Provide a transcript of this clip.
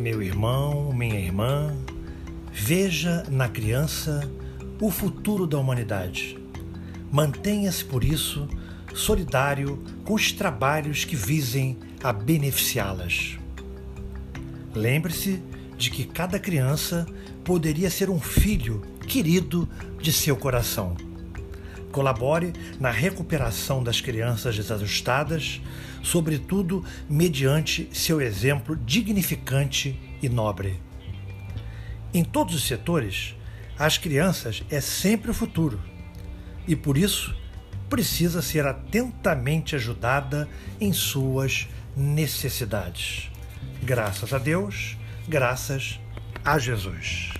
meu irmão, minha irmã, veja na criança o futuro da humanidade. Mantenha-se, por isso, solidário com os trabalhos que visem a beneficiá-las. Lembre-se de que cada criança poderia ser um filho querido de seu coração. Colabore na recuperação das crianças desajustadas, sobretudo mediante seu exemplo dignificante e nobre. Em todos os setores, as crianças é sempre o futuro e, por isso, precisa ser atentamente ajudada em suas necessidades. Graças a Deus, graças a Jesus.